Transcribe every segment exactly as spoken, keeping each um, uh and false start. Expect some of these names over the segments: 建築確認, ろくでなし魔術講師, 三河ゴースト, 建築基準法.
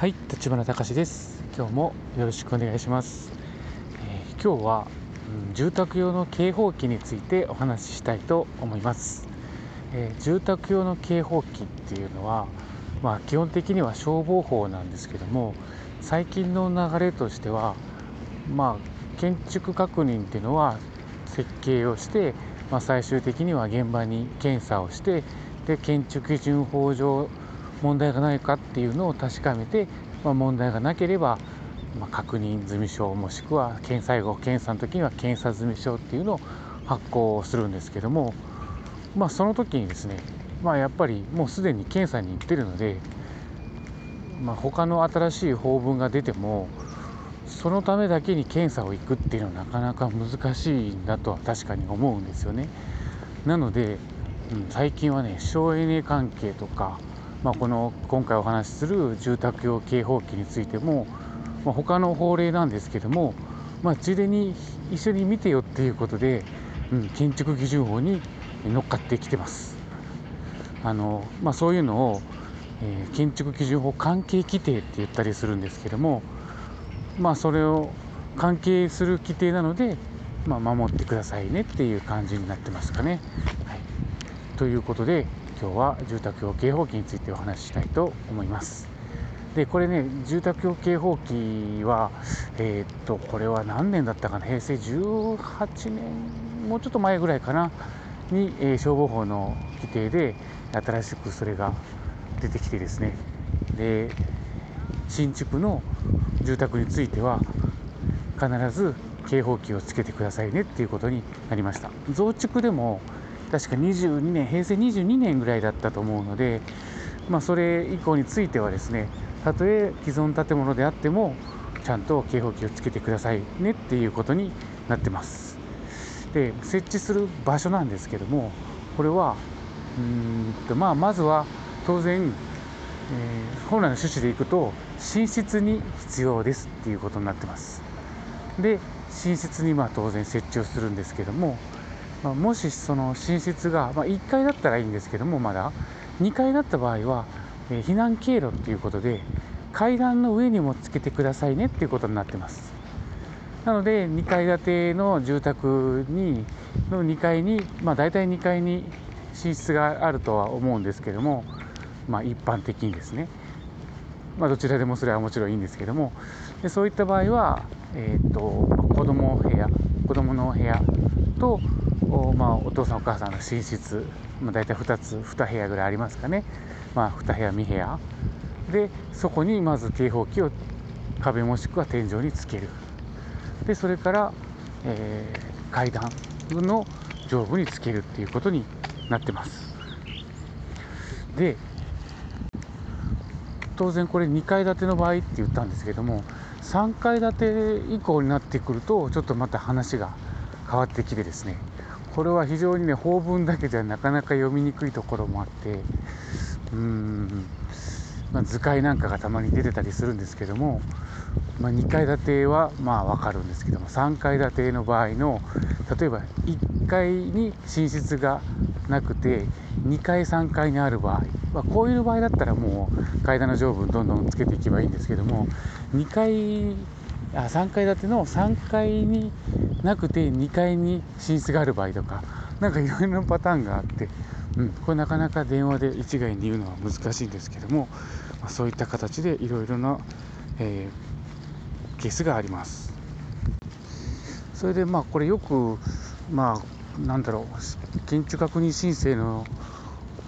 はい、橘隆です。今日もよろしくお願いします。えー、今日は、うん、住宅用の警報器についてお話ししたいと思います。えー、住宅用の警報器っていうのは、まあ、基本的には消防法なんですけども、最近の流れとしては、まあ、建築確認っていうのは設計をして、まあ、最終的には現場に検査をして、で建築基準法上問題がないかっていうのを確かめて、まあ、問題がなければ、まあ、確認済証もしくは検査後検査の時には検査済証っていうのを発行するんですけども、まあ、その時にですね、まあ、やっぱりもうすでに検査に行ってるので、まあ、他の新しい法文が出てもそのためだけに検査を行くっていうのはなかなか難しいんだとは確かに思うんですよね。なので、うん、最近はね省エネ関係とか、まあ、この今回お話しする住宅用警報器についても、まあ、他の法令なんですけども、まあ、ついでに一緒に見てよっていうことで、うん、建築基準法に乗っかってきてます。あの、まあ、そういうのを、えー、建築基準法関係規定って言ったりするんですけども、まあ、それを関係する規定なので、まあ、守ってくださいねっていう感じになってますかね。はい、ということで今日は住宅用警報器についてお話ししたいと思います。でこれね、住宅用警報器は、えー、っとこれは何年だったかな、平成じゅうはちねんもうちょっと前ぐらいかなに、えー、消防法の規定で新しくそれが出てきてですね、で新築の住宅については必ず警報器をつけてくださいねっていうことになりました。増築でも確かにじゅうにねん、平成にじゅうにねんぐらいだったと思うので、まあ、それ以降についてはですね、たとえ既存建物であってもちゃんと警報器をつけてくださいねっていうことになってます。で設置する場所なんですけども、これはうーんと、まあ、まずは当然、えー、本来の趣旨でいくと寝室に必要ですっていうことになってます。で寝室にまあ当然設置をするんですけども、まあ、もしその寝室が、まあ、いっかいだったらいいんですけども、まだにかいだった場合は、えー、避難経路ということで階段の上にもつけてくださいねっていうことになってます。なのでにかい建ての住宅にのにかいに、まあ、大体にかいに寝室があるとは思うんですけども、まあ、一般的にですね、まあ、どちらでもそれはもちろんいいんですけども、でそういった場合は、えー、と子供部屋子供の部屋とお, まあ、お父さんお母さんの寝室、まあ、大体ふたつに部屋ぐらいありますかね、まあ、に部屋さん部屋で、そこにまず警報器を壁もしくは天井につける。でそれから、えー、階段の上部につけるっていうことになってます。で当然これにかい建ての場合って言ったんですけども、さんがい建て以降になってくるとちょっとまた話が変わってきてですね、これは非常にね法文だけじゃなかなか読みにくいところもあって、うーん、まあ、図解なんかがたまに出てたりするんですけども、まあ、にかい建てはまあ分かるんですけども、さんがい建ての場合の例えばいっかいに寝室がなくてにかいさんがいにある場合、まあ、こういう場合だったらもう階段の上部どんどんつけていけばいいんですけども、にかいあさんがい建てのさんがいになくてにかいに寝室がある場合とか、なんかいろいろなパターンがあって、うん、これなかなか電話で一概に言うのは難しいんですけども、まあ、そういった形でいろいろな、えー、ケースがあります。それでまあこれよく、まあ、なんだろう、建築確認申請の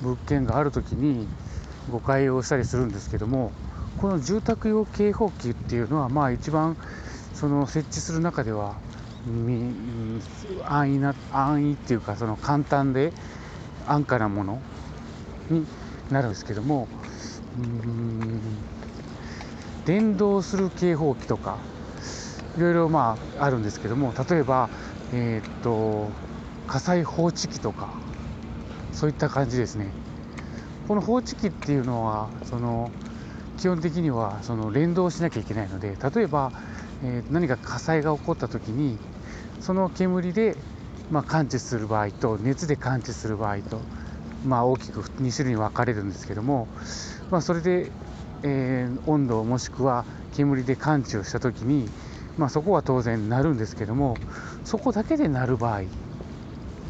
物件があるときに誤解をしたりするんですけども、この住宅用警報器っていうのはまあ一番その設置する中では安易な安易っていうか、その簡単で安価なものになるんですけども、うーん、電動する警報器とかいろいろまああるんですけども、例えば、えー、っと火災報知器とかそういった感じですね。この報知器っていうのはその基本的にはその連動しなきゃいけないので、例えば、えー、何か火災が起こった時にその煙で、まあ、感知する場合と熱で感知する場合と、まあ、大きくに種類に分かれるんですけども、まあ、それでえー、温度もしくは煙で感知をした時に、まあ、そこは当然鳴るんですけども、そこだけで鳴る場合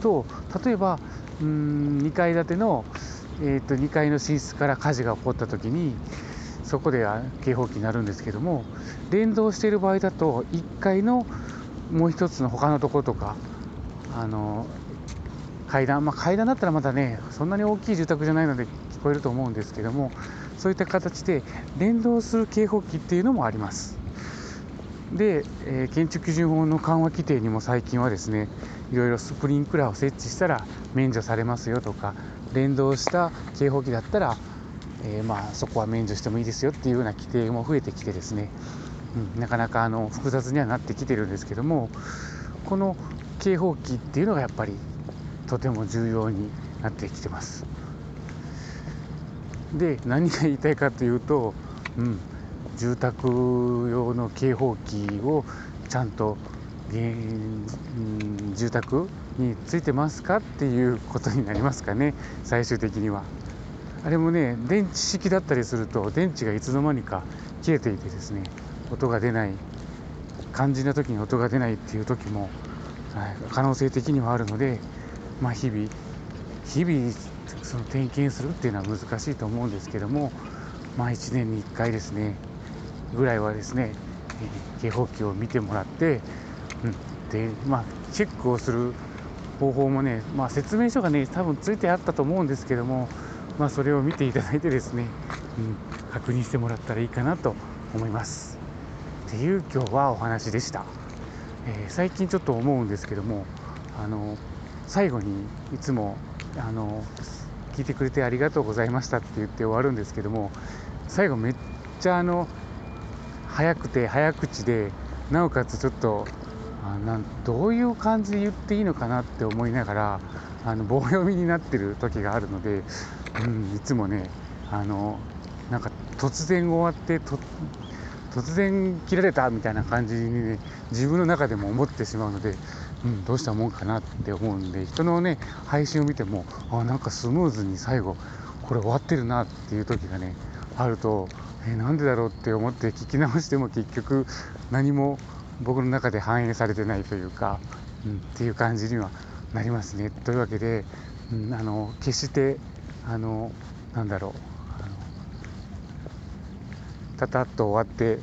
と、例えばうーんにかい建ての、えー、とにかいの寝室から火事が起こった時にそこで警報器になるんですけども、連動している場合だといっかいのもう一つの他のところとか、あの階段、まあ、階段だったらまだねそんなに大きい住宅じゃないので聞こえると思うんですけども、そういった形で連動する警報器っていうのもあります。で、えー、建築基準法の緩和規定にも最近はですね、いろいろスプリンクラーを設置したら免除されますよとか、連動した警報器だったら、えー、まあそこは免除してもいいですよっていうような規定も増えてきてですね、うん、なかなかあの複雑にはなってきてるんですけども、この警報器っていうのがやっぱりとても重要になってきてます。で、何が言いたいかというと、うん、住宅用の警報器をちゃんと、えー、住宅についてますかっていうことになりますかね。最終的にはあれもね、電池式だったりすると電池がいつの間にか切れていてですね、音が出ない、肝心な時に音が出ないっていう時も可能性的にはあるので、まあ、日々日々その点検するっていうのは難しいと思うんですけども、まあ、いちねんにいっかいですねぐらいはですね、警報器を見てもらって、うん、で、まあ、チェックをする方法もね、まあ、説明書がね多分ついてあったと思うんですけども、まあ、それを見ていただいてですね、うん、確認してもらったらいいかなと思いますっていう今日はお話でした。えー、最近ちょっと思うんですけども、あの最後にいつもあの聞いてくれてありがとうございましたって言って終わるんですけども、最後めっちゃあの早くて早口で、なおかつちょっとあなんどういう感じで言っていいのかなって思いながら、あの棒読みになってる時があるので、うん、いつもねあのなんか突然終わってと突然切られたみたいな感じにね自分の中でも思ってしまうので、うん、どうしたもんかなって思うんで、人のね配信を見てもあなんかスムーズに最後これ終わってるなっていう時がねあると、えなんでだろうって思って聞き直しても結局何も僕の中で反映されてないというか、うん、っていう感じにはなりますね。というわけで、うん、あの決してあのなんだろうタタッと終わって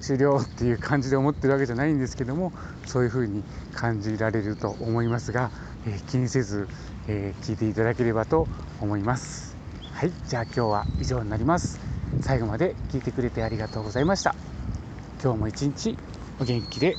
終了っていう感じで思ってるわけじゃないんですけども、そういう風に感じられると思いますが、えー、気にせず、えー、聞いていただければと思います。はい、じゃあ今日は以上になります。最後まで聞いてくれてありがとうございました。今日も一日お元気で。